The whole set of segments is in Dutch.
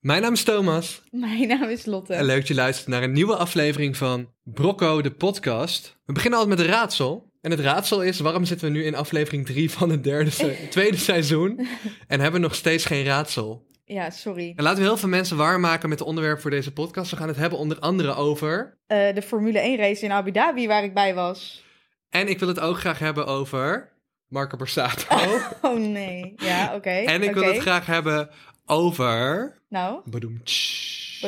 Mijn naam is Thomas. Mijn naam is Lotte. En leuk dat je luistert naar een nieuwe aflevering van Brocco, de podcast. We beginnen altijd met een raadsel. En het raadsel is, waarom zitten we nu in aflevering 3 van het tweede seizoen en hebben nog steeds geen raadsel? Ja, sorry. En laten we heel veel mensen warm maken met het onderwerp voor deze podcast. We gaan het hebben onder andere over... de Formule 1 race in Abu Dhabi, waar ik bij was. En ik wil het ook graag hebben over... Marco Borsato. Oh nee, ja, oké. En ik wil het graag hebben over... Nou? Badoemtsch.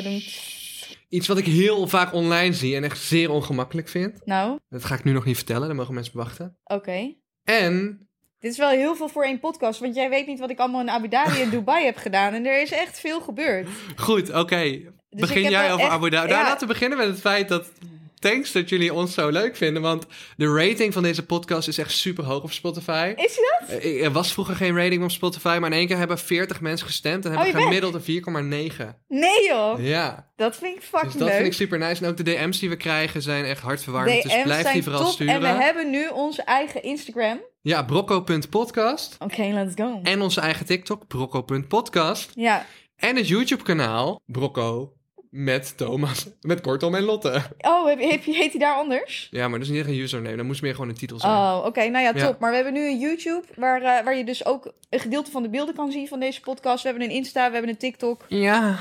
Iets wat ik heel vaak online zie en echt zeer ongemakkelijk vind. Nou? Dat ga ik nu nog niet vertellen, daar mogen mensen wachten. Oké. En... Dit is wel heel veel voor één podcast, want jij weet niet wat ik allemaal in Abu Dhabi en Dubai heb gedaan. En er is echt veel gebeurd. Goed, oké. Dus begin jij over echt, Abu Dhabi. Ja. Nou, laten we beginnen met het feit dat... Thanks dat jullie ons zo leuk vinden, want de rating van deze podcast is echt super hoog op Spotify. Is die dat? Er was vroeger geen rating op Spotify, maar in één keer hebben 40 mensen gestemd en hebben gemiddeld een 4,9. Nee joh! Ja. Dat vind ik fucking leuk. Dus dat vind ik super nice. En ook de DM's die we krijgen zijn echt hartverwarmend, dus blijf die vooral sturen. En we hebben nu onze eigen Instagram. Ja, brocco.podcast. Oké, let's go. En onze eigen TikTok, brocco.podcast. Ja. En het YouTube kanaal, Brocco. Met Thomas. Met kortom en Lotte. Oh, heet hij daar anders? Ja, maar dat is niet echt een username. Dan moest meer gewoon een titel zijn. Oh, oké. Nou ja, top. Ja. Maar we hebben nu een YouTube waar je dus ook een gedeelte van de beelden kan zien van deze podcast. We hebben een Insta, we hebben een TikTok. Ja.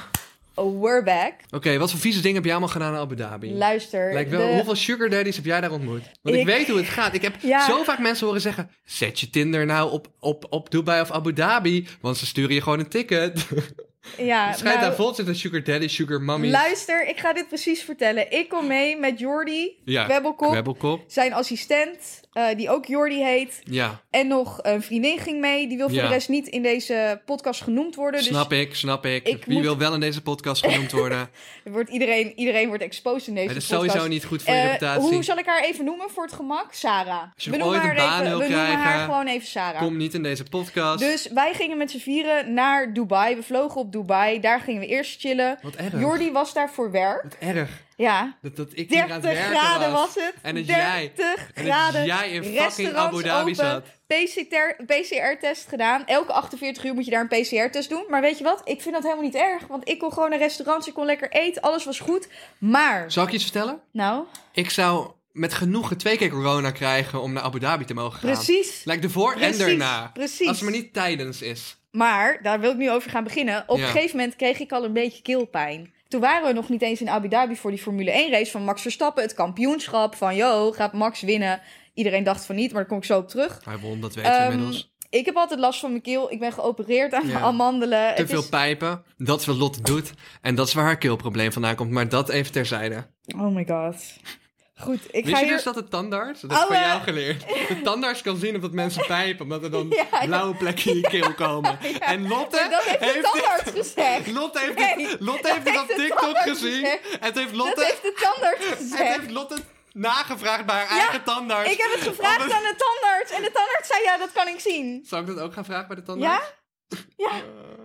Oh, we're back. Oké, wat voor vieze dingen heb jij allemaal gedaan in Abu Dhabi? Luister. Hoeveel sugar daddies heb jij daar ontmoet? Want ik weet hoe het gaat. Ik heb zo vaak mensen horen zeggen... Zet je Tinder nou op Dubai of Abu Dhabi, want ze sturen je gewoon een ticket. Ja, het schijnt daar vol te zitten sugar daddy, sugar mommy. Luister, ik ga dit precies vertellen. Ik kom mee met Jordi, Kwebbelkop, zijn assistent, die ook Jordi heet. Ja. En nog een vriendin ging mee, die wil voor de rest niet in deze podcast genoemd worden. Snap ik. Wie wil wel in deze podcast genoemd worden? Iedereen wordt exposed in deze podcast. Het is sowieso niet goed voor je reputatie. Hoe zal ik haar even noemen voor het gemak? Sarah. We noemen haar gewoon even Sarah. Kom niet in deze podcast. Dus wij gingen met z'n vieren naar Dubai. We vlogen op Dubai. Daar gingen we eerst chillen. Wat erg. Jordi was daar voor werk. Wat erg. Ja. Dat ik 30 aan het graden was het. En dat 30 graden in fucking Abu Dhabi zat. PCR-test gedaan. Elke 48 uur moet je daar een PCR-test doen. Maar weet je wat? Ik vind dat helemaal niet erg. Want ik kon gewoon naar restaurants. Ik kon lekker eten. Alles was goed. Maar... Zal ik iets vertellen? Nou? Ik zou met genoegen 2 keer corona krijgen om naar Abu Dhabi te mogen gaan. Precies. Lijkt ervoor en erna. Precies. Als het maar niet tijdens is. Maar, daar wil ik nu over gaan beginnen. Op een gegeven moment kreeg ik al een beetje keelpijn. Toen waren we nog niet eens in Abu Dhabi voor die Formule 1 race van Max Verstappen. Het kampioenschap van, gaat Max winnen? Iedereen dacht van niet, maar daar kom ik zo op terug. Hij won, dat weet je inmiddels. Ik heb altijd last van mijn keel. Ik ben geopereerd aan mijn amandelen. Te veel pijpen. Dat is wat Lotte doet. En dat is waar haar keelprobleem vandaan komt. Maar dat even terzijde. Oh my god. Goed, Wist je dus dat de tandarts... Dat heb ik van jou geleerd. De tandarts kan zien of dat mensen pijpen, omdat er dan blauwe plekken in je keel komen. Ja. En Lotte heeft de tandarts gezegd. Lotte heeft het op TikTok gezien. Dat heeft de tandarts gezegd. Nagevraagd bij haar eigen tandarts. Ik heb het gevraagd aan de tandarts. En de tandarts zei, dat kan ik zien. Zou ik dat ook gaan vragen bij de tandarts? Ja? Ja,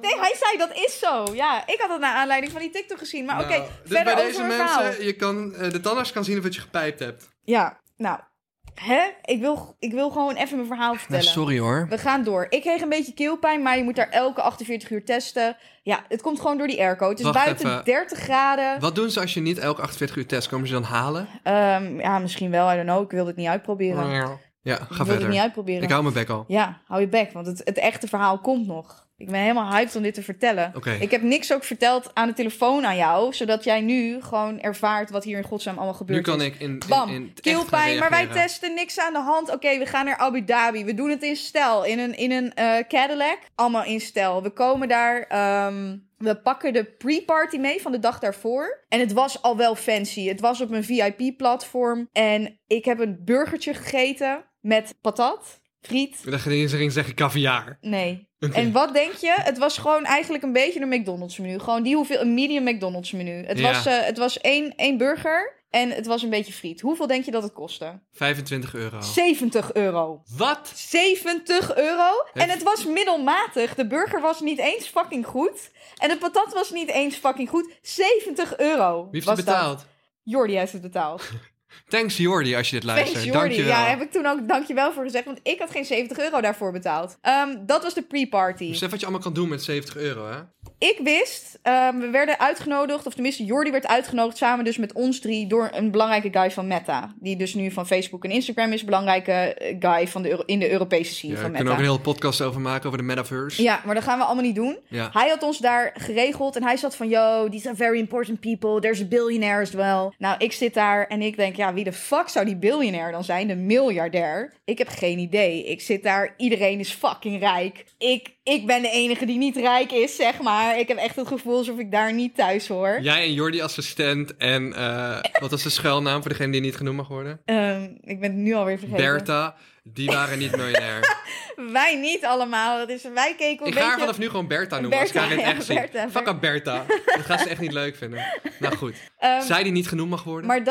nee, hij zei dat is zo. Ja, ik had dat naar aanleiding van die TikTok gezien. Maar oké, dus bij deze mensen, de tandarts kan zien of je gepijpt hebt. Ja, nou, ik wil gewoon even mijn verhaal vertellen. Nou, sorry hoor. We gaan door. Ik kreeg een beetje keelpijn, maar je moet daar elke 48 uur testen. Ja, het komt gewoon door die airco. Het is buiten 30 graden. Wat doen ze als je niet elke 48 uur test? Komen ze dan halen? Misschien wel, I don't know. Ik wilde het niet uitproberen. Ja, ga verder. Ik hou mijn bek al. Ja, hou je bek, want het echte verhaal komt nog. Ik ben helemaal hyped om dit te vertellen. Okay. Ik heb niks ook verteld aan de telefoon aan jou, zodat jij nu gewoon ervaart wat hier in godsnaam allemaal gebeurt. Nu kan ik in keelpijn, maar wij testen niks aan de hand. Oké, we gaan naar Abu Dhabi. We doen het in stijl, in een Cadillac. Allemaal in stijl. We komen daar... We pakken de pre-party mee van de dag daarvoor. En het was al wel fancy. Het was op een VIP-platform. En ik heb een burgertje gegeten met patat, friet. Dan ging zeggen kaviaar. Nee. Okay. En wat denk je? Het was gewoon eigenlijk een beetje een McDonald's-menu. Gewoon een medium McDonald's-menu. Het was één burger... En het was een beetje friet. Hoeveel denk je dat het kostte? €25. €70. Wat? €70. En het was middelmatig. De burger was niet eens fucking goed. En de patat was niet eens fucking goed. €70. Wie heeft het betaald? Dat? Jordi heeft het betaald. Thanks Jordi, als je dit luistert. Thanks Jordi, dankjewel. Ja, heb ik toen ook dankjewel voor gezegd. Want ik had geen €70 daarvoor betaald. Dat was de pre-party. Besef wat je allemaal kan doen met €70, hè? Ik wist, we werden uitgenodigd, of tenminste Jordi werd uitgenodigd samen dus met ons drie door een belangrijke guy van Meta. Die dus nu van Facebook en Instagram is, belangrijke guy van in de Europese scene van Meta. Daar kunnen we ook een hele podcast over maken, over de metaverse. Ja, maar dat gaan we allemaal niet doen. Ja. Hij had ons daar geregeld en hij zat van, yo, these are very important people, there's a billionaire as well. Nou, ik zit daar en ik denk, ja, wie de fuck zou die biljonair dan zijn? De miljardair? Ik heb geen idee. Ik zit daar, iedereen is fucking rijk. Ik ben de enige die niet rijk is, zeg maar. Ik heb echt het gevoel alsof ik daar niet thuis hoor. Jij en Jordi assistent en... wat was de schuilnaam voor degene die niet genoemd mag worden? Ik ben het nu alweer vergeten. Bertha, die waren niet miljonair. Wij niet allemaal. Dus wij keken een beetje... Ik ga haar vanaf nu gewoon Bertha noemen als ik haar in echt zie. Fuck up Bertha. Dat gaat ze echt niet leuk vinden. Nou goed. Zij die niet genoemd mag worden. Maar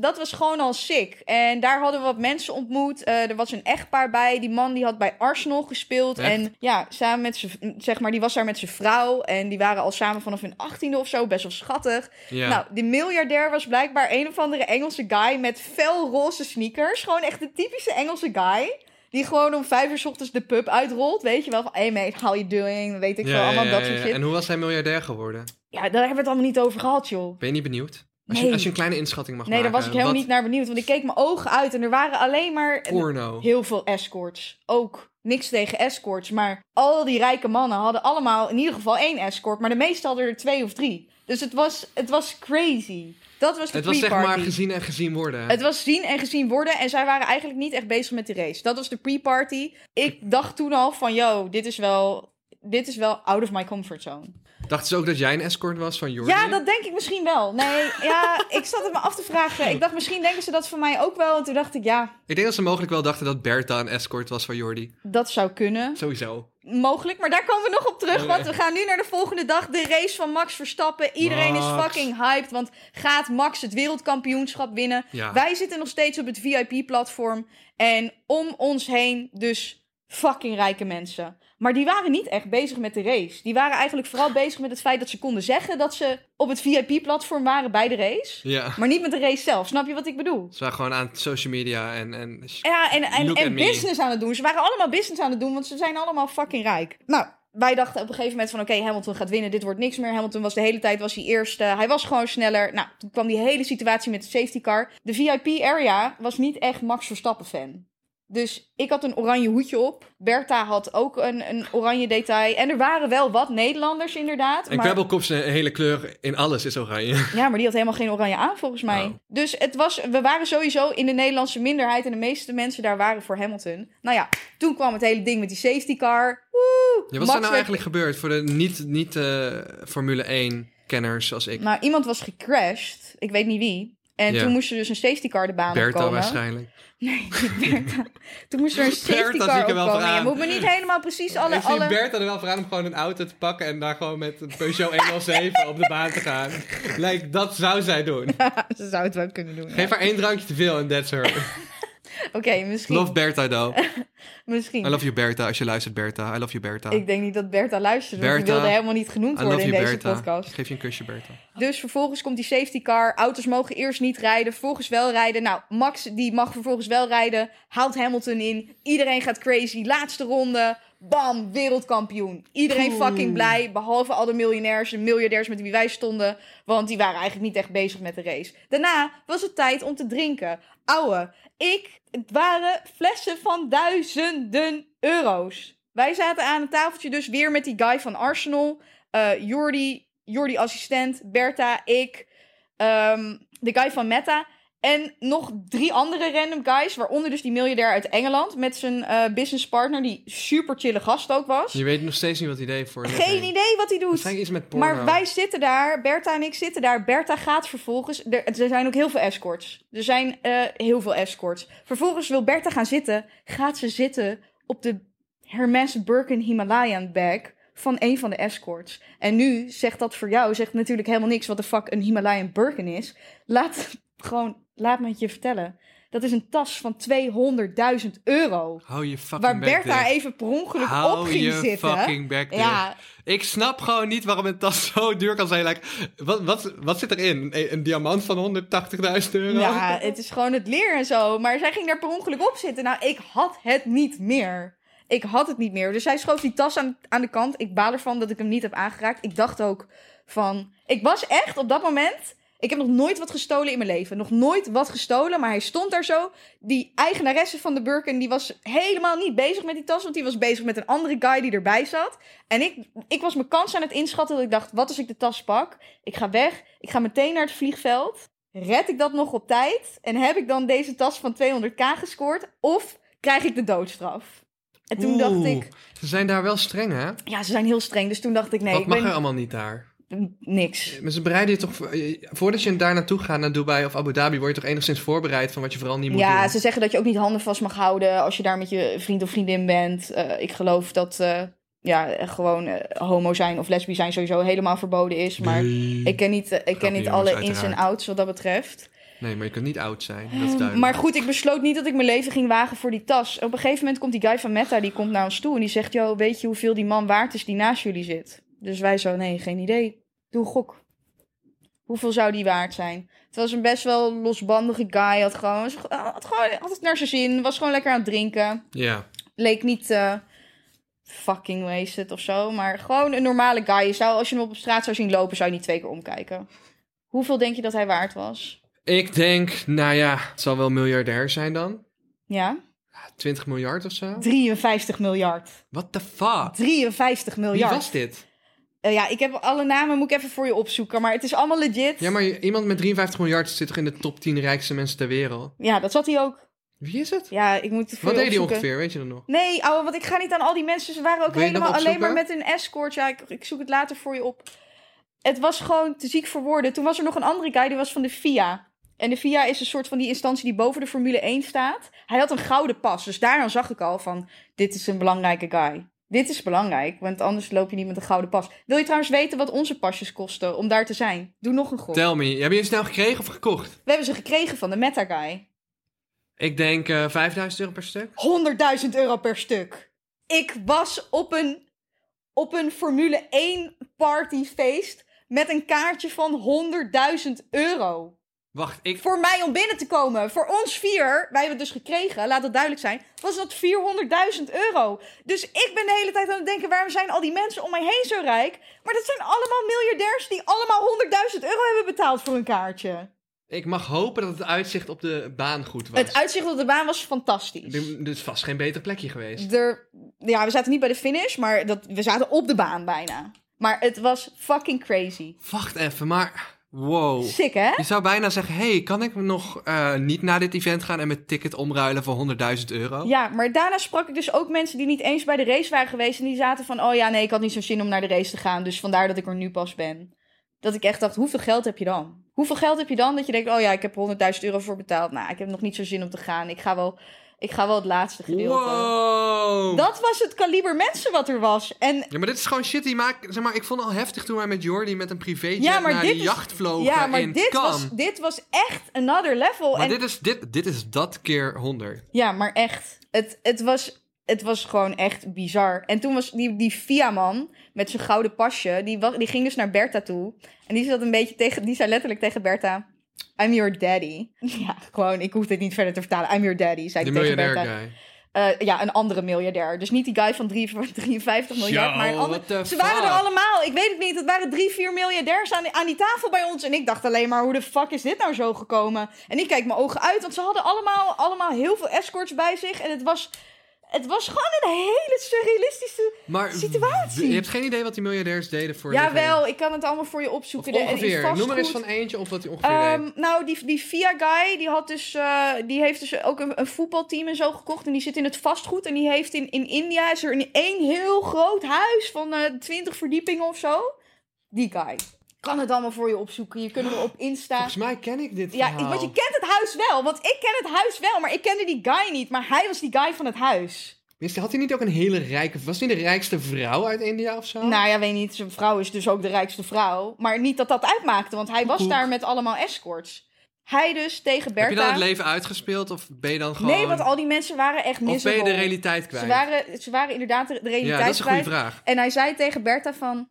dat was gewoon al sick. En daar hadden we wat mensen ontmoet. Er was een echtpaar bij. Die man die had bij Arsenal gespeeld. Echt? En ja, samen met zijn... Zeg maar, die was daar met zijn vrouw. En die waren al samen vanaf hun 18e of zo. Best wel schattig. Ja. Nou, die miljardair was blijkbaar een of andere Engelse guy met felroze sneakers. Gewoon echt de typische Engelse guy. Die gewoon om 5:00 's ochtends de pub uitrolt. Weet je wel, van hey mate, how you doing? Weet ik veel, allemaal dat soort shit. En hoe was hij miljardair geworden? Ja, daar hebben we het allemaal niet over gehad, joh. Ben je niet benieuwd? Als je een kleine inschatting mag maken. Nee, daar was ik helemaal niet naar benieuwd. Want ik keek mijn ogen uit en er waren alleen maar... Porno. Heel veel escorts. Ook niks tegen escorts. Maar al die rijke mannen hadden allemaal in ieder geval 1 escort. Maar de meeste hadden er 2 of 3. Dus het was crazy. Dat was de pre-party. Het was zeg maar gezien en gezien worden. Het was zien en gezien worden. En zij waren eigenlijk niet echt bezig met de race. Dat was de pre-party. Ik dacht toen al van, yo, dit is wel out of my comfort zone. Dachten ze ook dat jij een escort was van Jordi? Ja, dat denk ik misschien wel. Nee, ja, ik zat het me af te vragen. Ik dacht, misschien denken ze dat van mij ook wel. En toen dacht ik, ja. Ik denk dat ze mogelijk wel dachten dat Bertha een escort was van Jordi. Dat zou kunnen. Sowieso. Mogelijk, maar daar komen we nog op terug. Want we gaan nu naar de volgende dag. De race van Max Verstappen. Iedereen is fucking hyped. Want gaat Max het wereldkampioenschap winnen? Ja. Wij zitten nog steeds op het VIP-platform. En om ons heen dus fucking rijke mensen. Maar die waren niet echt bezig met de race. Die waren eigenlijk vooral bezig met het feit dat ze konden zeggen... dat ze op het VIP-platform waren bij de race. Ja. Maar niet met de race zelf. Snap je wat ik bedoel? Ze waren gewoon aan social media en business aan het doen. Ze waren allemaal business aan het doen, want ze zijn allemaal fucking rijk. Nou, wij dachten op een gegeven moment van... oké, Hamilton gaat winnen, dit wordt niks meer. Hamilton was de hele tijd hij eerste. Hij was gewoon sneller. Nou, toen kwam die hele situatie met de safety car. De VIP-area was niet echt Max Verstappen-fan. Dus ik had een oranje hoedje op. Bertha had ook een oranje detail. En er waren wel wat Nederlanders inderdaad. En Kwebbelkop zijn hele kleur in alles is oranje. Ja, maar die had helemaal geen oranje aan volgens mij. Oh. Dus we waren sowieso in de Nederlandse minderheid. En de meeste mensen daar waren voor Hamilton. Nou ja, toen kwam het hele ding met die safety car. Woe, ja, wat is er nou eigenlijk gebeurd voor de niet Formule 1 kenners zoals ik? Nou, iemand was gecrashed. Ik weet niet wie. En toen moest er dus een safety car de baan opkomen. Bertha waarschijnlijk. Nee, niet Bertha. Toen moest er een safety car opkomen. Je moet me niet helemaal precies alle... Ik zie Bertha er wel voor aan om gewoon een auto te pakken... en daar gewoon met een Peugeot 107 op de baan te gaan. Dat zou zij doen. Ze zou het wel kunnen doen. Geef haar 1 drankje te veel en that's her. Oké, misschien... Love Bertha, though. Misschien. I love you, Bertha. Als je luistert, Bertha. I love you, Bertha. Ik denk niet dat Bertha luistert. Bertha, want die wilde helemaal niet genoemd worden in deze podcast. Ik geef je een kusje, Bertha. Dus vervolgens komt die safety car. Auto's mogen eerst niet rijden. Vervolgens wel rijden. Nou, Max die mag vervolgens wel rijden. Haalt Hamilton in. Iedereen gaat crazy. Laatste ronde. Bam, wereldkampioen. Iedereen fucking blij, behalve al de miljonairs en miljardairs met wie wij stonden. Want die waren eigenlijk niet echt bezig met de race. Daarna was het tijd om te drinken. Het waren flessen van €1000. Wij zaten aan een tafeltje dus weer met die guy van Arsenal. Jordi assistent, Bertha, ik, de guy van Meta. En nog 3 andere random guys, waaronder dus die miljardair uit Engeland met zijn businesspartner, die super chille gast ook was. Je weet nog steeds niet wat hij deed voor. Geen idee wat hij doet. Waarschijnlijk iets met porno. Maar wij zitten daar, Bertha en ik zitten daar. Bertha gaat vervolgens, er zijn ook heel veel escorts. Er zijn heel veel escorts. Vervolgens wil Bertha gaan zitten, gaat ze zitten op de Hermès Birkin Himalayan bag van een van de escorts. En nu zegt dat voor jou, zegt natuurlijk helemaal niks wat de fuck een Himalayan Birkin is. Laat me het je vertellen. Dat is een tas van €200.000. Hou je fucking waar Bertha daar even per ongeluk op ging zitten. Hou je fucking back there. Ik snap gewoon niet waarom een tas zo duur kan zijn. Like, wat zit erin? Een diamant van €180.000? Ja, het is gewoon het leer en zo. Maar zij ging daar per ongeluk op zitten. Nou, ik had het niet meer. Dus zij schoof die tas aan de kant. Ik baal ervan dat ik hem niet heb aangeraakt. Ik dacht ook van... Ik was echt op dat moment... Ik heb nog nooit wat gestolen in mijn leven. Maar hij stond daar zo. Die eigenaresse van de Birkin, die was helemaal niet bezig met die tas. Want die was bezig met een andere guy die erbij zat. En ik was mijn kans aan het inschatten. Dat ik dacht, wat als ik de tas pak? Ik ga weg. Ik ga meteen naar het vliegveld. Red ik dat nog op tijd? En heb ik dan deze tas van €200.000 gescoord? Of krijg ik de doodstraf? En toen dacht ik... Ze zijn daar wel streng, hè? Ja, ze zijn heel streng. Dus toen dacht ik, nee. Wat mag er allemaal niet daar? Niks. Maar ze bereiden je toch... Voordat je daar naartoe gaat, naar Dubai of Abu Dhabi... word je toch enigszins voorbereid van wat je vooral niet moet doen? Ja, ze zeggen dat je ook niet handen vast mag houden... als je daar met je vriend of vriendin bent. Ik geloof dat gewoon homo zijn of lesbisch zijn... sowieso helemaal verboden is. Maar ik ken niet, alle ins en outs wat dat betreft. Nee, maar je kunt niet oud zijn. Dat is duidelijk. Maar goed, ik besloot niet dat ik mijn leven ging wagen voor die tas. Op een gegeven moment komt die guy van Meta... die komt naar ons toe en die zegt... joh, weet je hoeveel die man waard is die naast jullie zit? Dus wij zo, nee, geen idee. Doe een gok. Hoeveel zou die waard zijn? Het was een best wel losbandige guy. Had het naar zijn zin. Was gewoon lekker aan het drinken. Ja. Leek niet fucking wasted of zo. Maar gewoon een normale guy. Als je hem op straat zou zien lopen, zou je niet 2 keer omkijken. Hoeveel denk je dat hij waard was? Ik denk, het zal wel miljardair zijn dan. Ja. 20 miljard of zo? 53 miljard. What the fuck? 53 miljard. Wie was dit? Ik heb alle namen, moet ik even voor je opzoeken. Maar het is allemaal legit. Ja, maar iemand met 53 miljard zit toch in de top 10 rijkste mensen ter wereld? Ja, dat zat hij ook. Wie is het? Ja, ik moet het voor je opzoeken. Wat deed hij ongeveer? Weet je dat nog? Nee, ouwe, want ik ga niet aan al die mensen. Ze waren ook helemaal alleen maar met hun escort. Ja, ik zoek het later voor je op. Het was gewoon te ziek voor woorden. Toen was er nog een andere guy, die was van de FIA. En de FIA is een soort van die instantie die boven de Formule 1 staat. Hij had een gouden pas. Dus daaraan zag ik al van, dit is een belangrijke guy. Dit is belangrijk, want anders loop je niet met een gouden pas. Wil je trouwens weten wat onze pasjes kosten om daar te zijn? Doe nog een gok. Tell me, hebben jullie ze nou gekregen of gekocht? We hebben ze gekregen van de Meta guy. Ik denk €5.000 per stuk. €100.000 per stuk. Ik was op een Formule 1 partyfeest met een kaartje van €100.000. Wacht, Voor mij om binnen te komen. Voor ons 4, wij hebben het dus gekregen, laat dat duidelijk zijn, was dat €400.000. Dus ik ben de hele tijd aan het denken, waarom zijn al die mensen om mij heen zo rijk? Maar dat zijn allemaal miljardairs die allemaal €100.000 hebben betaald voor een kaartje. Ik mag hopen dat het uitzicht op de baan goed was. Het uitzicht op de baan was fantastisch. Er is vast geen beter plekje geweest. We zaten niet bij de finish, maar we zaten op de baan bijna. Maar het was fucking crazy. Wacht even, maar... Wow. Sick, hè? Je zou bijna zeggen, hey, kan ik nog niet naar dit event gaan en mijn ticket omruilen voor €100.000? Ja, maar daarna sprak ik dus ook mensen die niet eens bij de race waren geweest en die zaten van, ik had niet zo'n zin om naar de race te gaan, dus vandaar dat ik er nu pas ben. Dat ik echt dacht, hoeveel geld heb je dan? Dat je denkt, ik heb €100.000 voor betaald. Nou, ik heb nog niet zo'n zin om te gaan. Ik ga wel het laatste gedeelte. Wow. Dat was het kaliber mensen wat er was. Ja, maar dit is gewoon shit die maakt... Zeg maar, ik vond het al heftig toen wij met Jordi met een privéjet naar de jacht vlogen. Ja, maar dit was echt another level. Maar dit is dat keer 100. Ja, maar echt. Het was gewoon echt bizar. En toen was die FIA-man met zijn gouden pasje... Die ging dus naar Bertha toe. En die zei letterlijk tegen Bertha... I'm your daddy. Ja, gewoon, ik hoef dit niet verder te vertalen. I'm your daddy, zei ik tegen Bertha. Een andere miljardair. Dus niet die guy van 53 miljard, maar een ander. Ze waren er allemaal, ik weet het niet. Het waren 3-4 miljardairs aan die tafel bij ons. En ik dacht alleen maar, hoe de fuck is dit nou zo gekomen? En ik kijk mijn ogen uit, want ze hadden allemaal heel veel escorts bij zich. En het was... Het was gewoon een hele surrealistische situatie. Je hebt geen idee wat die miljardairs deden voor je? Jawel, ik kan het allemaal voor je opzoeken. Ongeveer, noem maar eens van eentje op wat hij ongeveer deed. Nou, die FIA-guy, die heeft dus ook een voetbalteam en zo gekocht. En die zit in het vastgoed. En die heeft in India, is er één heel groot huis van 20 verdiepingen of zo. Die guy. Kan het allemaal voor je opzoeken. Je kunt er op Insta. Volgens mij ken ik dit verhaal. Ja, want je kent het huis wel. Want ik ken het huis wel, maar ik kende die guy niet. Maar hij was die guy van het huis. Had hij niet ook een hele rijke... Was hij de rijkste vrouw uit India of zo? Nou ja, weet niet. Zijn vrouw is dus ook de rijkste vrouw. Maar niet dat dat uitmaakte, want hij was daar met allemaal escorts. Hij dus tegen Bertha... Heb je dan het leven uitgespeeld of ben je dan gewoon... Nee, want al die mensen waren echt miserable. Of ben je de realiteit kwijt? Ze waren inderdaad de realiteit kwijt. Ja, dat is een goede vraag. En hij zei tegen Bertha van...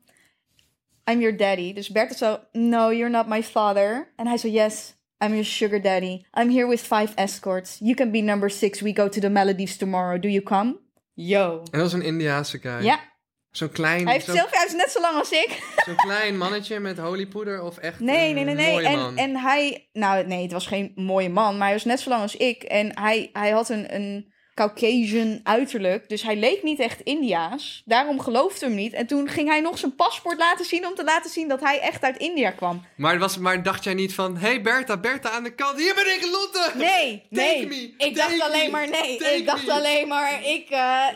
I'm your daddy. Dus Bertha zo, no, you're not my father. En hij zo, yes, I'm your sugar daddy. I'm here with 5 escorts. You can be number 6. We go to the Maledives tomorrow. Do you come? Yo. En dat was een Indiaanse guy. Ja. Zo'n klein... Hij is net zo lang als ik. Zo'n klein mannetje met holypoeder of echt nee. Mooie man. En hij... Nou, nee, het was geen mooie man, maar hij was net zo lang als ik. En hij had een Caucasian uiterlijk. Dus hij leek niet echt Indiaas. Daarom geloofde hem niet. En toen ging hij nog zijn paspoort laten zien... om te laten zien dat hij echt uit India kwam. Maar dacht jij niet van... Hey Bertha aan de kant. Hier ben ik, Lotte!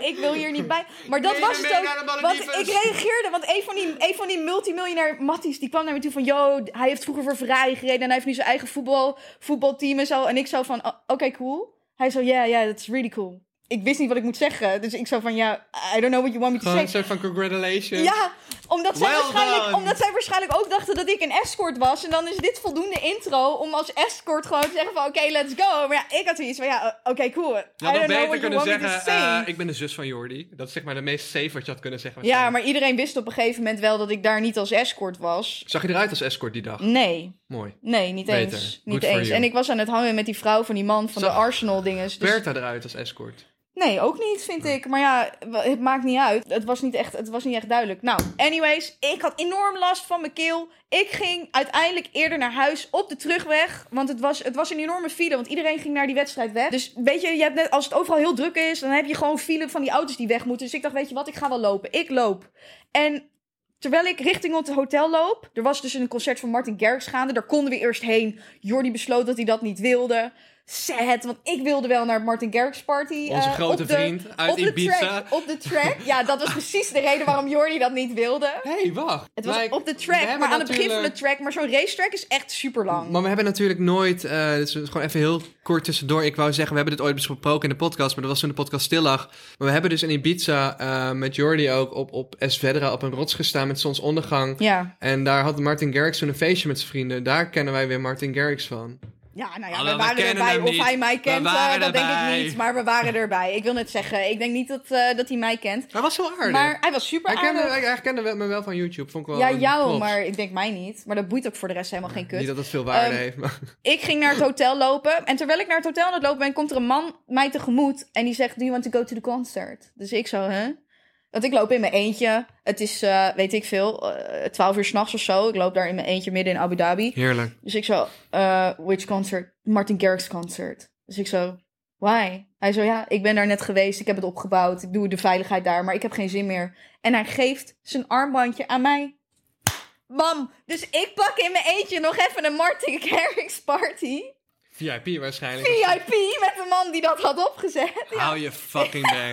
Ik wil hier niet bij. Maar dat was het ook. Want ik reageerde... Want een van die multimiljonair matties... die kwam naar me toe van... Yo, hij heeft vroeger voor Ferrari gereden... en hij heeft nu zijn eigen voetbalteam en zo. En ik zo van... Oké, cool. Hij zo, ja, that's really cool. Ik wist niet wat ik moet zeggen. Dus ik zo van, I don't know what you want me to say. Gewoon een soort van congratulations. Ja, omdat zij waarschijnlijk ook dachten dat ik een escort was. En dan is dit voldoende intro om als escort gewoon te zeggen van, oké, let's go. Maar ja, ik had zoiets van, oké, cool. Je had nog beter kunnen zeggen, ik ben de zus van Jordi. Dat is zeg maar de meest safe wat je had kunnen zeggen. Ja, maar iedereen wist op een gegeven moment wel dat ik daar niet als escort was. Zag je eruit als escort die dag? Nee. Mooi. Nee, niet beter. Eens. Niet eens. En ik was aan het hangen met die vrouw van die man van de Arsenal dinges. Dus... Bertha eruit als escort? Nee, ook niet, vind ik. Maar ja, het maakt niet uit. Het was niet echt duidelijk. Nou, anyways, ik had enorm last van mijn keel. Ik ging uiteindelijk eerder naar huis op de terugweg. Want het was een enorme file, want iedereen ging naar die wedstrijd weg. Dus weet je, als het overal heel druk is, dan heb je gewoon file van die auto's die weg moeten. Dus ik dacht, weet je wat, ik ga wel lopen. Ik loop. En... Terwijl ik richting het hotel loop... Er was dus een concert van Martin Garrix gaande. Daar konden we eerst heen. Jordi besloot dat hij dat niet wilde. Sad, want ik wilde wel naar Martin Garrix party. Onze grote vriend uit Ibiza. Op de track. Ja, dat was precies de reden waarom Jordi dat niet wilde. Hé, wacht. Het was op de track, maar aan het begin van de track. Maar zo'n racetrack is echt super lang. Maar we hebben natuurlijk nooit... Dus gewoon even heel kort tussendoor. Ik wou zeggen, we hebben dit ooit besproken in de podcast. Maar dat was toen de podcast stil lag. Maar we hebben dus in Ibiza met Jordi ook op Esvedera op een rots gestaan... met zonsondergang. Ja. En daar had Martin Garrix toen een feestje met zijn vrienden. Daar kennen wij weer Martin Garrix van. Ja, nou ja, we waren erbij. Of hij mij kent, dat denk ik niet. Maar we waren erbij. Ik wil net zeggen, ik denk niet dat hij mij kent. Hij was zo aardig. Maar hij was super aardig. Hij kende me wel van YouTube. Vond ik wel jou, maar ik denk mij niet. Maar dat boeit ook voor de rest helemaal geen kut. Niet dat het veel waarde heeft. Maar... Ik ging naar het hotel lopen. En terwijl ik naar het hotel aan het lopen ben, komt er een man mij tegemoet. En die zegt, do you want to go to the concert? Dus ik zo, hè? Want ik loop in mijn eentje. Het is, 12 uur 's nachts of zo. Ik loop daar in mijn eentje midden in Abu Dhabi. Heerlijk. Dus ik zo, which concert? Martin Garrix concert. Dus ik zo, why? Hij zo, ja, ik ben daar net geweest. Ik heb het opgebouwd. Ik doe de veiligheid daar, maar ik heb geen zin meer. En hij geeft zijn armbandje aan mij. Bam! Dus ik pak in mijn eentje nog even een Martin Garrix party. VIP waarschijnlijk. VIP met de man die dat had opgezet. Hou je fucking back.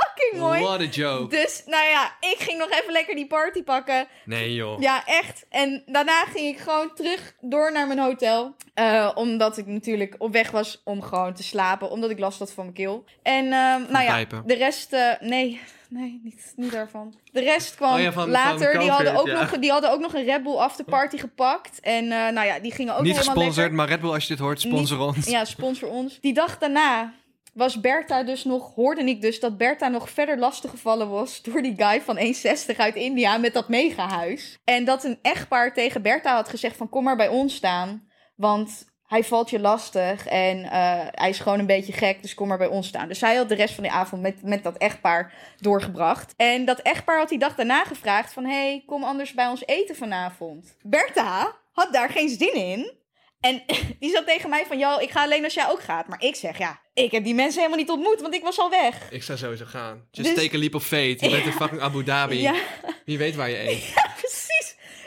Fucking mooi. What a joke. Dus, nou ja, ik ging nog even lekker die party pakken. Nee, joh. Ja, echt. En daarna ging ik gewoon terug door naar mijn hotel. Omdat ik natuurlijk op weg was om gewoon te slapen. Omdat ik last had van mijn keel. En, pijpen. De rest... Nee, niet daarvan. De rest kwam later. Die hadden ook nog een Red Bull afterparty gepakt. En die gingen ook niet helemaal gesponsord, lekker. Maar Red Bull, als je dit hoort, sponsor ons. Ja, sponsor ons. Die dag daarna... hoorde ik dat Bertha nog verder lastiggevallen was... door die guy van 1,60 uit India met dat megahuis. En dat een echtpaar tegen Bertha had gezegd van... kom maar bij ons staan, want hij valt je lastig... en hij is gewoon een beetje gek, dus kom maar bij ons staan. Dus hij had de rest van de avond met dat echtpaar doorgebracht. En dat echtpaar had die dag daarna gevraagd van... hey, kom anders bij ons eten vanavond. Bertha had daar geen zin in... En die zat tegen mij van, joh, ik ga alleen als jij ook gaat. Maar ik zeg, ja, ik heb die mensen helemaal niet ontmoet, want ik was al weg. Ik zou sowieso gaan. Just take a leap of fate. Je bent in fucking Abu Dhabi. Ja. Wie weet waar je eet. Ja, precies.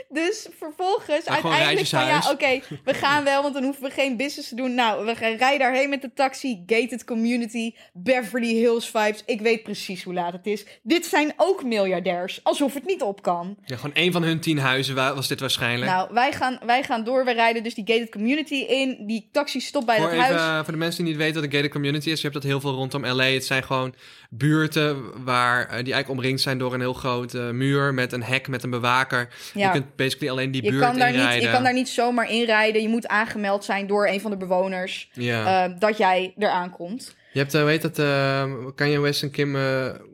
Dus vervolgens uiteindelijk van, ja, oké, we gaan wel, want dan hoeven we geen business te doen. Nou, we gaan rijden daarheen met de taxi, gated community, Beverly Hills vibes. Ik weet precies hoe laat het is. Dit zijn ook miljardairs, alsof het niet op kan. Ja, gewoon één van hun 10 huizen was dit waarschijnlijk. Nou, wij gaan door, we rijden dus die gated community in. Die taxi stopt bij dat huis. Voor de mensen die niet weten wat een gated community is, je hebt dat heel veel rondom LA. Het zijn gewoon buurten waar die eigenlijk omringd zijn door een heel grote muur met een hek, met een bewaker. Ja. Je kunt basically alleen die buurt inrijden. Je kan daar niet zomaar inrijden. Je moet aangemeld zijn door een van de bewoners. Ja. Dat jij eraan komt. Je hebt, hoe heet dat? Kanye West en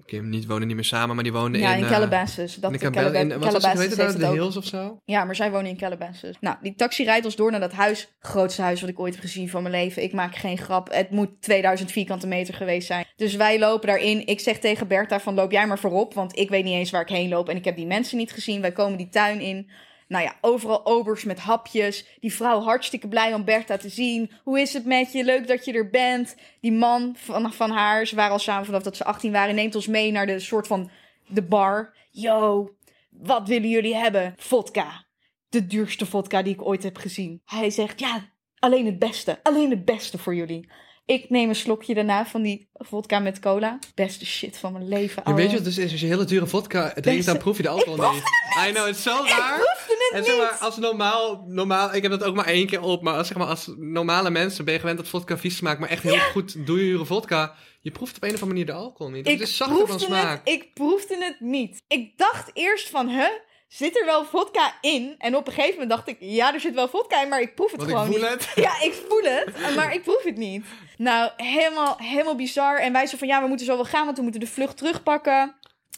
Kim niet wonen niet meer samen, maar die woonden in Calabasas. Calabasas heet het, de Hills of zo? Ja, maar zij wonen in Calabasas. Nou, die taxi rijdt ons door naar dat huis. Grootste huis wat ik ooit heb gezien van mijn leven. Ik maak geen grap. Het moet 2000 vierkante meter geweest zijn. Dus wij lopen daarin. Ik zeg tegen Bertha van, loop jij maar voorop, want ik weet niet eens waar ik heen loop en ik heb die mensen niet gezien. Wij komen die tuin in. Nou ja, overal obers met hapjes. Die vrouw hartstikke blij om Bertha te zien. Hoe is het met je? Leuk dat je er bent. Die man van haar, ze waren al samen vanaf dat ze 18 waren, neemt ons mee naar de soort van de bar. Yo, wat willen jullie hebben? Vodka. De duurste vodka die ik ooit heb gezien. Hij zegt, ja, alleen het beste. Alleen het beste voor jullie. Ik neem een slokje daarna van die vodka met cola. Beste shit van mijn leven. Ja, weet je wat het is? Als je hele dure vodka drinkt, dan proef je de alcohol niet. I know, het is zo raar. Ik proefde het niet. Zeg maar, als normaal, ik heb dat ook maar 1 keer op. Maar als normale mensen ben je gewend dat vodka vies smaakt. Maar echt heel goed dure vodka. Je proeft op een of andere manier de alcohol niet. Het is zachter van smaak. Ik proefde het niet. Ik dacht eerst van, zit er wel vodka in? En op een gegeven moment dacht ik, ja, er zit wel vodka in, maar ik proef het niet. Ja, ik voel het, maar ik proef het niet. Nou, helemaal bizar. En wij zo van, ja, we moeten zo wel gaan, want we moeten de vlucht terugpakken.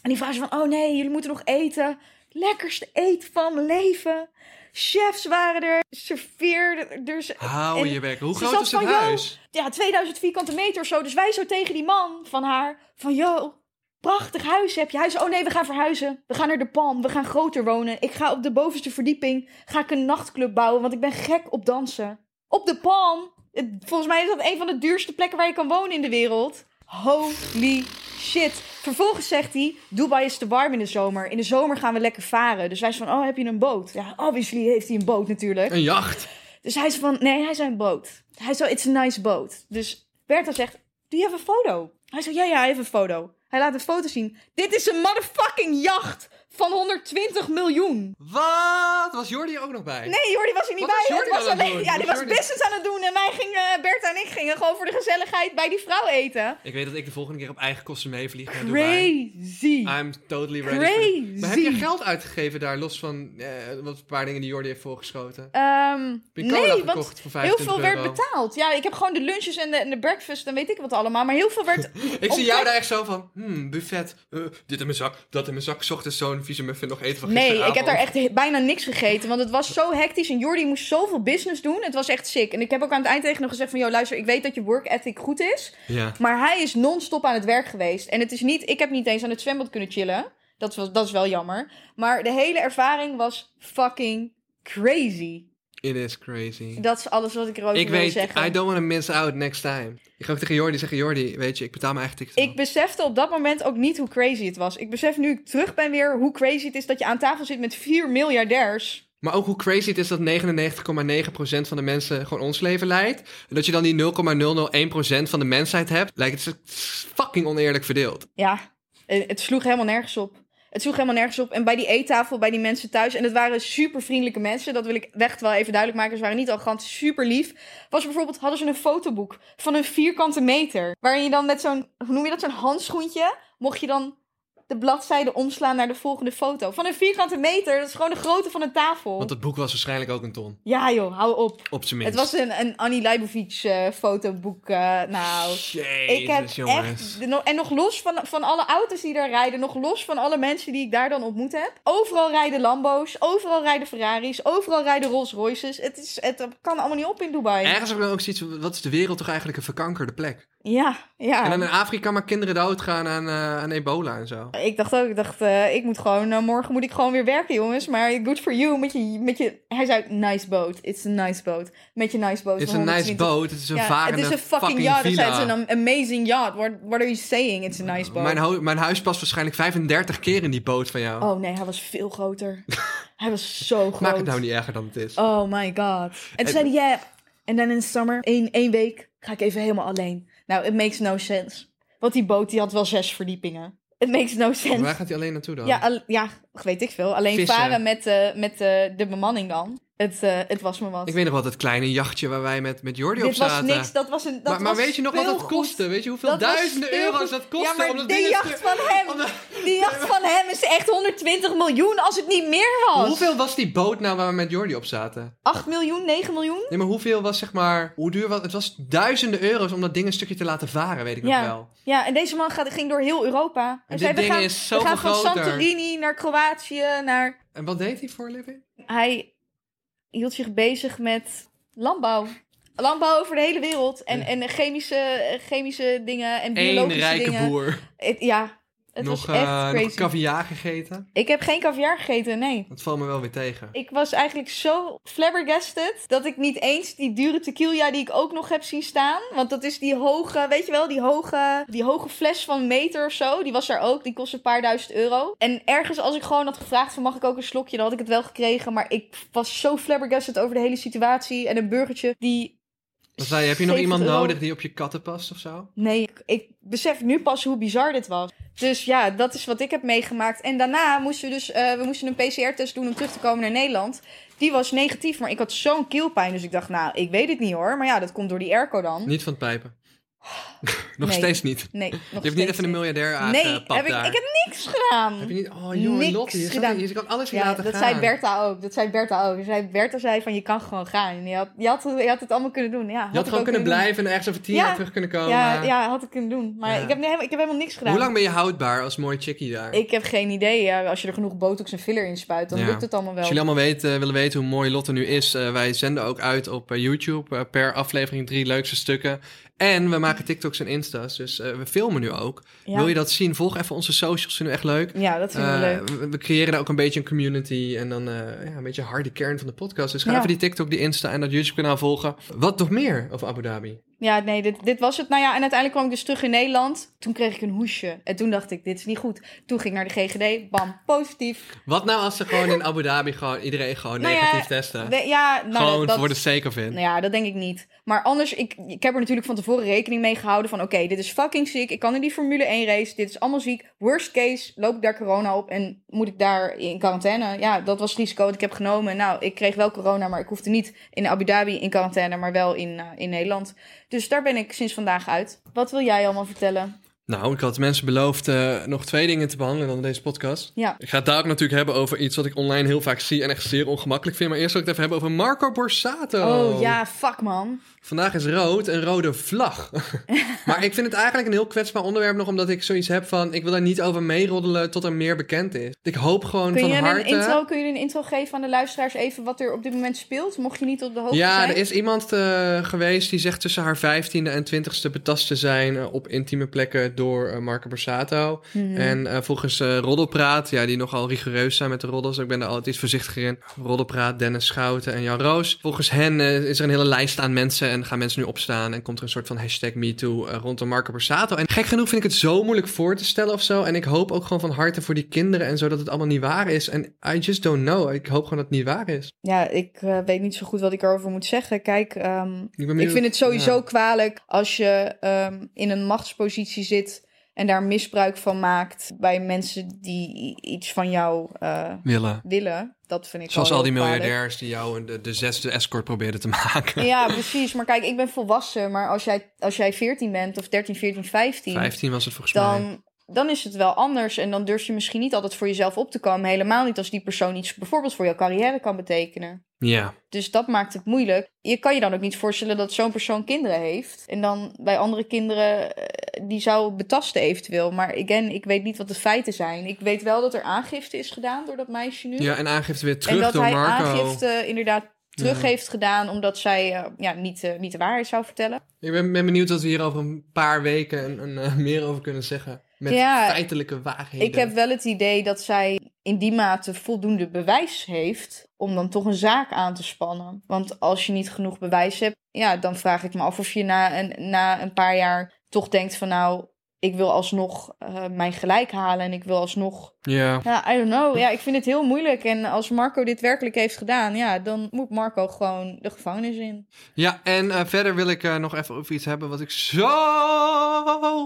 En die vragen ze van, oh nee, jullie moeten nog eten. Lekkerste eten van mijn leven. Chefs waren er, serveerden. Dus, hou je bek, hoe groot is het huis? Ja, 2000 vierkante meter of zo. Dus wij zo tegen die man van haar, van joh, prachtig huis heb je. Hij zei, oh nee, we gaan verhuizen. We gaan naar de Palm. We gaan groter wonen. Ik ga op de bovenste verdieping een nachtclub bouwen, want ik ben gek op dansen. Op de Palm. Volgens mij is dat een van de duurste plekken waar je kan wonen in de wereld. Holy shit. Vervolgens zegt hij, Dubai is te warm in de zomer. In de zomer gaan we lekker varen. Dus wij zijn van, oh, heb je een boot? Ja, obviously heeft hij een boot natuurlijk. Een jacht. Dus hij is van, nee, hij zei een boot. Hij zei, it's a nice boat. Dus Bertha zegt, doe je even een foto? Hij zei, ja, even een foto. Hij laat een foto zien. Dit is een motherfucking jacht van 120 miljoen. Wat? Was Jordi ook nog bij? Nee, Jordi was er niet bij. Jordi was alleen, ja, die was business aan het doen. En wij gingen, Bertha en ik gingen gewoon voor de gezelligheid bij die vrouw eten. Ik weet dat ik de volgende keer op eigen kosten meevlieg naar Dubai. Crazy. I'm totally ready. Crazy. Maar heb je geld uitgegeven daar, los van een paar dingen die Jordi heeft voorgeschoten? Nee, want heel veel werd betaald. Ja, ik heb gewoon de lunches en de breakfast en weet ik wat allemaal. Maar heel veel werd... ik zie jou daar echt zo van, buffet, dit in mijn zak, dat in mijn zak. 's Ochtends zo'n vieze muffin nog eten van gisteravond. Nee, ik heb daar echt bijna niks gegeten, want het was zo hectisch en Jordi moest zoveel business doen. Het was echt sick. En ik heb ook aan het eind tegen hem gezegd van, joh, luister, ik weet dat je work ethic goed is, maar hij is non-stop aan het werk geweest. En het is niet, ik heb niet eens aan het zwembad kunnen chillen. Dat is wel jammer. Maar de hele ervaring was fucking crazy. It is crazy. Dat is alles wat ik erover wil zeggen. I don't want to miss out next time. Ik ga ook tegen Jordi zeggen, Jordi, weet je, ik betaal mijn eigen ticket. Ik besefte op dat moment ook niet hoe crazy het was. Ik besef nu ik terug ben weer hoe crazy het is dat je aan tafel zit met 4 miljardairs. Maar ook hoe crazy het is dat 99,9% van de mensen gewoon ons leven leidt. En dat je dan die 0,001% van de mensheid hebt. Lijkt het fucking oneerlijk verdeeld. Ja, het sloeg helemaal nergens op. Het sloeg helemaal nergens op. En bij die eettafel, bij die mensen thuis... en het waren super vriendelijke mensen. Dat wil ik echt wel even duidelijk maken. Ze waren niet arrogant, super lief. Was bijvoorbeeld, hadden ze een fotoboek van een vierkante meter... waarin je dan met zo'n, hoe noem je dat, zo'n handschoentje... mocht je dan de bladzijde omslaan naar de volgende foto. Van een vierkante meter, dat is gewoon de grootte van een tafel. Want het boek was waarschijnlijk ook een ton. Ja joh, hou op. Op zijn minst. Het was een Annie Leibovitz fotoboek. Nou, jezus, ik heb jongens. Echt... En nog los van alle auto's die daar rijden... nog los van alle mensen die ik daar dan ontmoet heb... overal rijden Lambo's, overal rijden Ferraris... overal rijden Rolls Royces. Het kan allemaal niet op in Dubai. Ergens heb ik dan ook zoiets, wat is de wereld toch eigenlijk een verkankerde plek? Ja. En dan in Afrika maar kinderen doodgaan aan ebola en zo. Ik dacht ook, ik moet gewoon, morgen moet ik gewoon weer werken, jongens. Maar good for you, hij zei ook, nice boat, it's a nice boat. Met je nice boat. It's a nice boat, het is een varende fucking villa. Het is een fucking yacht, het is een amazing yacht. What are you saying, it's a nice boat. Mijn huis past waarschijnlijk 35 keer in die boot van jou. Oh nee, hij was veel groter. Hij was zo groot. Maak het nou niet erger dan het is. Oh my god. En toen zei hij, yeah, en dan in de summer, één week, ga ik even helemaal alleen. Nou, it makes no sense. Want die boot die had wel 6 verdiepingen. It makes no sense. Maar waar gaat hij alleen naartoe dan? Ja, weet ik veel. Alleen vissen. Varen met de bemanning dan. Het was me wat. Ik weet nog wel dat kleine jachtje waar wij met Jordi op zaten. Dit was niks. Dat was een. Dat maar was weet je nog wat dat kostte? Weet je hoeveel dat duizenden euro's dat kostte? Ja, maar die jacht van hem. Die jacht van hem is echt 120 miljoen als het niet meer was. Maar hoeveel was die boot nou waar we met Jordi op zaten? 8 miljoen, 9 miljoen? Nee, maar hoeveel was zeg maar. Hoe duur was het? Het was duizenden euro's om dat ding een stukje te laten varen, weet ik nog wel. Ja, en deze man ging door heel Europa. En dit ding is zo groter. We gaan van Santorini naar Kroatië. En wat deed hij voor living? Hij hield zich bezig met landbouw. Landbouw over de hele wereld. En chemische dingen en biologische dingen. Eén rijke boer. Het was echt crazy. Nog caviar gegeten? Ik heb geen caviar gegeten, nee. Dat valt me wel weer tegen. Ik was eigenlijk zo flabbergasted dat ik niet eens die dure tequila die ik ook nog heb zien staan. Want dat is die hoge, weet je wel, die hoge fles van meter of zo. Die was daar ook, die kost een paar duizend euro. En ergens als ik gewoon had gevraagd van mag ik ook een slokje, dan had ik het wel gekregen. Maar ik was zo flabbergasted over de hele situatie. En een burgertje die... Zei, heb je nog iemand nodig die op je katten past of zo? Nee, ik besef nu pas hoe bizar dit was. Dus ja, dat is wat ik heb meegemaakt. En daarna moesten we we moesten een PCR-test doen om terug te komen naar Nederland. Die was negatief, maar ik had zo'n keelpijn. Dus ik dacht, ik weet het niet hoor. Maar ja, dat komt door die airco dan. Niet van het pijpen. Steeds niet. Nee, nog je hebt niet even een miljardair aangepakt daar. Nee, ik heb niks gedaan. Heb je niet? Oh jongen, Lotte, je kan alles weer laten gaan. Dat zei Bertha ook. Bertha zei van je kan gewoon gaan. Je had het allemaal kunnen doen. Ja, je had gewoon kunnen blijven en ergens over 10 jaar terug kunnen komen. Ja, had ik kunnen doen. Maar ik heb helemaal niks gedaan. Hoe lang ben je houdbaar als mooi chickie daar? Ik heb geen idee. Ja. Als je er genoeg botox en filler in spuit, dan lukt het allemaal wel. Als jullie allemaal willen weten hoe mooi Lotte nu is. Wij zenden ook uit op YouTube. Per aflevering 3 leukste stukken. En we maken TikToks en Insta's, dus we filmen nu ook. Ja. Wil je dat zien? Volg even onze socials, vinden we echt leuk. Ja, dat vinden we leuk. We creëren daar ook een beetje een community en dan een beetje harde kern van de podcast. Dus ga even die TikTok, die Insta en dat YouTube-kanaal volgen. Wat nog meer over Abu Dhabi? Ja, nee, dit was het. En uiteindelijk kwam ik dus terug in Nederland. Toen kreeg ik een hoesje. En toen dacht ik, dit is niet goed. Toen ging ik naar de GGD. Bam, positief. Wat nou als ze gewoon in Abu Dhabi iedereen gewoon negatief testen? Dat voor de sake of it. Dat denk ik niet. Maar anders, ik heb er natuurlijk van tevoren rekening mee gehouden van... Oké, dit is fucking ziek. Ik kan in die Formule 1 race. Dit is allemaal ziek. Worst case, loop ik daar corona op en moet ik daar in quarantaine? Ja, dat was het risico dat ik heb genomen. Ik kreeg wel corona, maar ik hoefde niet in Abu Dhabi in quarantaine... maar wel in Nederland... Dus daar ben ik sinds vandaag uit. Wat wil jij allemaal vertellen? Ik had mensen beloofd nog 2 dingen te behandelen dan deze podcast. Ja. Ik ga het daar ook natuurlijk hebben over iets wat ik online heel vaak zie en echt zeer ongemakkelijk vind. Maar eerst wil ik het even hebben over Marco Borsato. Oh ja, fuck man. Vandaag is rood een rode vlag. Maar ik vind het eigenlijk een heel kwetsbaar onderwerp nog, omdat ik zoiets heb van, ik wil daar niet over meeroddelen tot er meer bekend is. Ik hoop gewoon van harte... Kun je een intro geven aan de luisteraars even wat er op dit moment speelt? Mocht je niet op de hoogte zijn? Ja, er is iemand geweest die zegt tussen haar 15e en 20e betast te zijn op intieme plekken door Marco Borsato. Mm-hmm. En volgens Roddelpraat, die nogal rigoureus zijn met de roddels. Ik ben daar altijd iets voorzichtiger in. Roddelpraat, Dennis Schouten en Jan Roos. Volgens hen is er een hele lijst aan mensen en gaan mensen nu opstaan en komt er een soort van hashtag MeToo rondom Marco Borsato. En gek genoeg vind ik het zo moeilijk voor te stellen of zo. En ik hoop ook gewoon van harte voor die kinderen en zo dat het allemaal niet waar is. En I just don't know. Ik hoop gewoon dat het niet waar is. Ja, ik weet niet zo goed wat ik erover moet zeggen. Kijk, ik vind het sowieso kwalijk als je in een machtspositie zit en daar misbruik van maakt bij mensen die iets van jou willen. Dat vind ik zoals al die miljardairs die jou de 6e escort probeerden te maken. Ja, precies. Maar kijk, ik ben volwassen. Maar als jij 14 bent, of 13, 14, 15... 15 was het volgens mij. Dan is het wel anders. En dan durf je misschien niet altijd voor jezelf op te komen. Helemaal niet als die persoon iets bijvoorbeeld voor jouw carrière kan betekenen. Ja. Dus dat maakt het moeilijk. Je kan je dan ook niet voorstellen dat zo'n persoon kinderen heeft. En dan bij andere kinderen, die zou betasten eventueel. Maar again, ik weet niet wat de feiten zijn. Ik weet wel dat er aangifte is gedaan door dat meisje nu. Ja, en aangifte weer terug door Marco. En dat hij aangifte inderdaad terug heeft gedaan, omdat zij niet de waarheid zou vertellen. Ik ben benieuwd dat we hier over een paar weken meer over kunnen zeggen. Met feitelijke waarheden. Ik heb wel het idee dat zij in die mate voldoende bewijs heeft om dan toch een zaak aan te spannen. Want als je niet genoeg bewijs hebt, dan vraag ik me af of je na een paar jaar toch denkt van nou, ik wil alsnog mijn gelijk halen en ik wil alsnog... I don't know. Ja, ik vind het heel moeilijk. En als Marco dit werkelijk heeft gedaan, dan moet Marco gewoon de gevangenis in. Ja, en verder wil ik nog even over iets hebben wat ik zo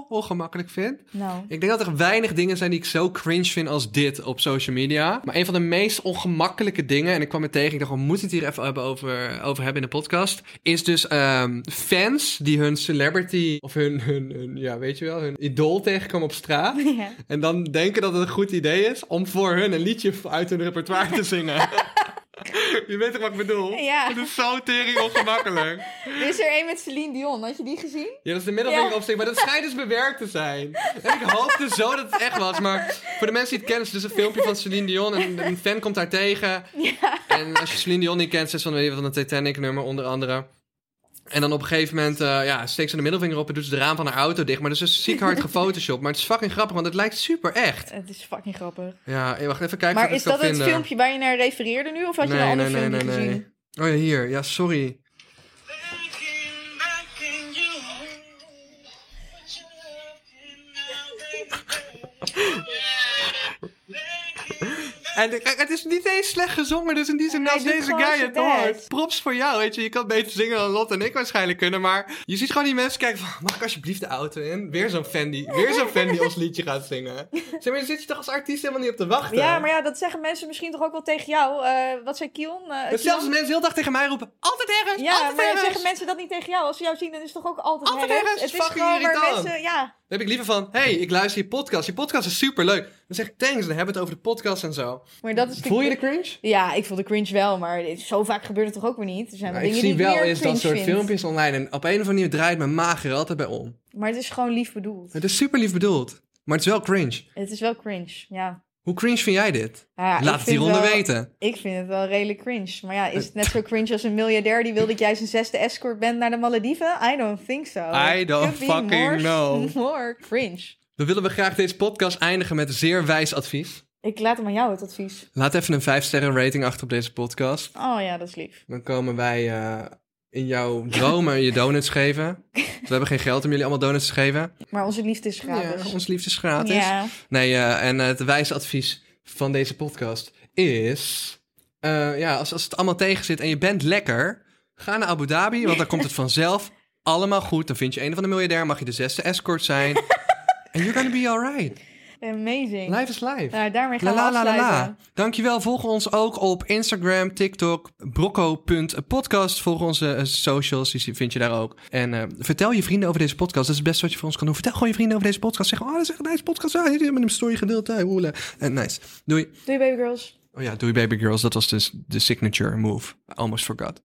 ongemakkelijk vind. Nou. Ik denk dat er weinig dingen zijn die ik zo cringe vind als dit op social media. Maar een van de meest ongemakkelijke dingen, en ik kwam het tegen, ik dacht, we moeten het hier even over hebben in de podcast, is dus fans die hun celebrity of hun idool tegenkomen op straat. Ja. En dan denken dat het een goed idee is om voor hun een liedje uit hun repertoire te zingen. Je weet toch wat ik bedoel? Ja. Het is zo tering ongemakkelijk. Er is er een met Celine Dion, had je die gezien? Ja, dat is de middelvinger opsteken, maar dat schijnt dus bewerkt te zijn. En ik hoopte zo dat het echt was, maar voor de mensen die het kennen, is dus een filmpje van Celine Dion en een fan komt haar tegen. Ja. En als je Celine Dion niet kent, is van de Titanic-nummer onder andere. En dan op een gegeven moment steekt ze de middelvinger op en doet ze de raam van haar auto dicht. Maar dat is dus ziek hard gefotoshopt. Maar het is fucking grappig, want het lijkt super echt. Het is fucking grappig. Ja, wacht even kijken. Maar is dat het filmpje waar je naar refereerde nu? Of had je een ander filmpje gezien? Nee. Oh ja, hier. Ja, sorry. En het is niet eens slecht gezongen, dus in die zin, als deze guy het hoort, props voor jou, weet je. Je kan beter zingen dan Lotte en ik waarschijnlijk kunnen, maar je ziet gewoon die mensen kijken van, mag ik alsjeblieft de auto in? Weer zo'n fan die ons liedje gaat zingen. Zeg maar, zit je toch als artiest helemaal niet op te wachten? Ja, maar ja, dat zeggen mensen misschien toch ook wel tegen jou. Wat zei Kion? Zelfs mensen heel dag tegen mij roepen, altijd ergens, altijd ergens. Zeggen mensen dat niet tegen jou? Als ze jou zien, dan is het toch ook altijd ergens? Het is gewoon waar mensen, Dan heb ik liever van, hey, ik luister je podcast. Je podcast is superleuk. Dan zeg ik, thanks, dan hebben we het over de podcast en zo. Maar dat is voel je de cringe? Ja, ik voel de cringe wel, maar zo vaak gebeurt het toch ook weer niet? Er zijn dingen die ik zie wel eens dat soort filmpjes online en op een of andere manier draait mijn maag er altijd bij om. Maar het is gewoon lief bedoeld. Het is super lief bedoeld, maar het is wel cringe. Het is wel cringe, ja. Hoe cringe vind jij dit? Laat het hieronder weten. Ik vind het wel redelijk cringe. Maar ja, is het net zo cringe als een miljardair die wil dat jij zijn 6e escort bent naar de Malediven? I don't think so. I don't fucking know. More cringe. Dan willen we graag deze podcast eindigen met zeer wijs advies. Ik laat hem aan jou, het advies. Laat even een 5-sterren rating achter op deze podcast. Oh ja, dat is lief. Dan komen wij in jouw dromen je donuts geven. We hebben geen geld om jullie allemaal donuts te geven. Maar onze liefde is gratis. Ja, onze liefde is gratis. Ja. Nee, en het wijze advies van deze podcast is... als het allemaal tegen zit en je bent lekker... ga naar Abu Dhabi, want dan komt het vanzelf allemaal goed. Dan vind je een van de miljardair, mag je de 6e escort zijn. And you're gonna be alright. Amazing. Life is life. Nou, daarmee gaan we afsluiten. Dankjewel. Volg ons ook op Instagram, TikTok, brocco.podcast. Volg onze socials, die vind je daar ook. En vertel je vrienden over deze podcast. Dat is het beste wat je voor ons kan doen. Vertel gewoon je vrienden over deze podcast. Zeg, dat is echt een nice podcast. Ja, jullie hebben een story gedeeld. Nice. Doei. Doei, baby girls. Oh ja, doei, baby girls. Dat was dus de signature move. I almost forgot.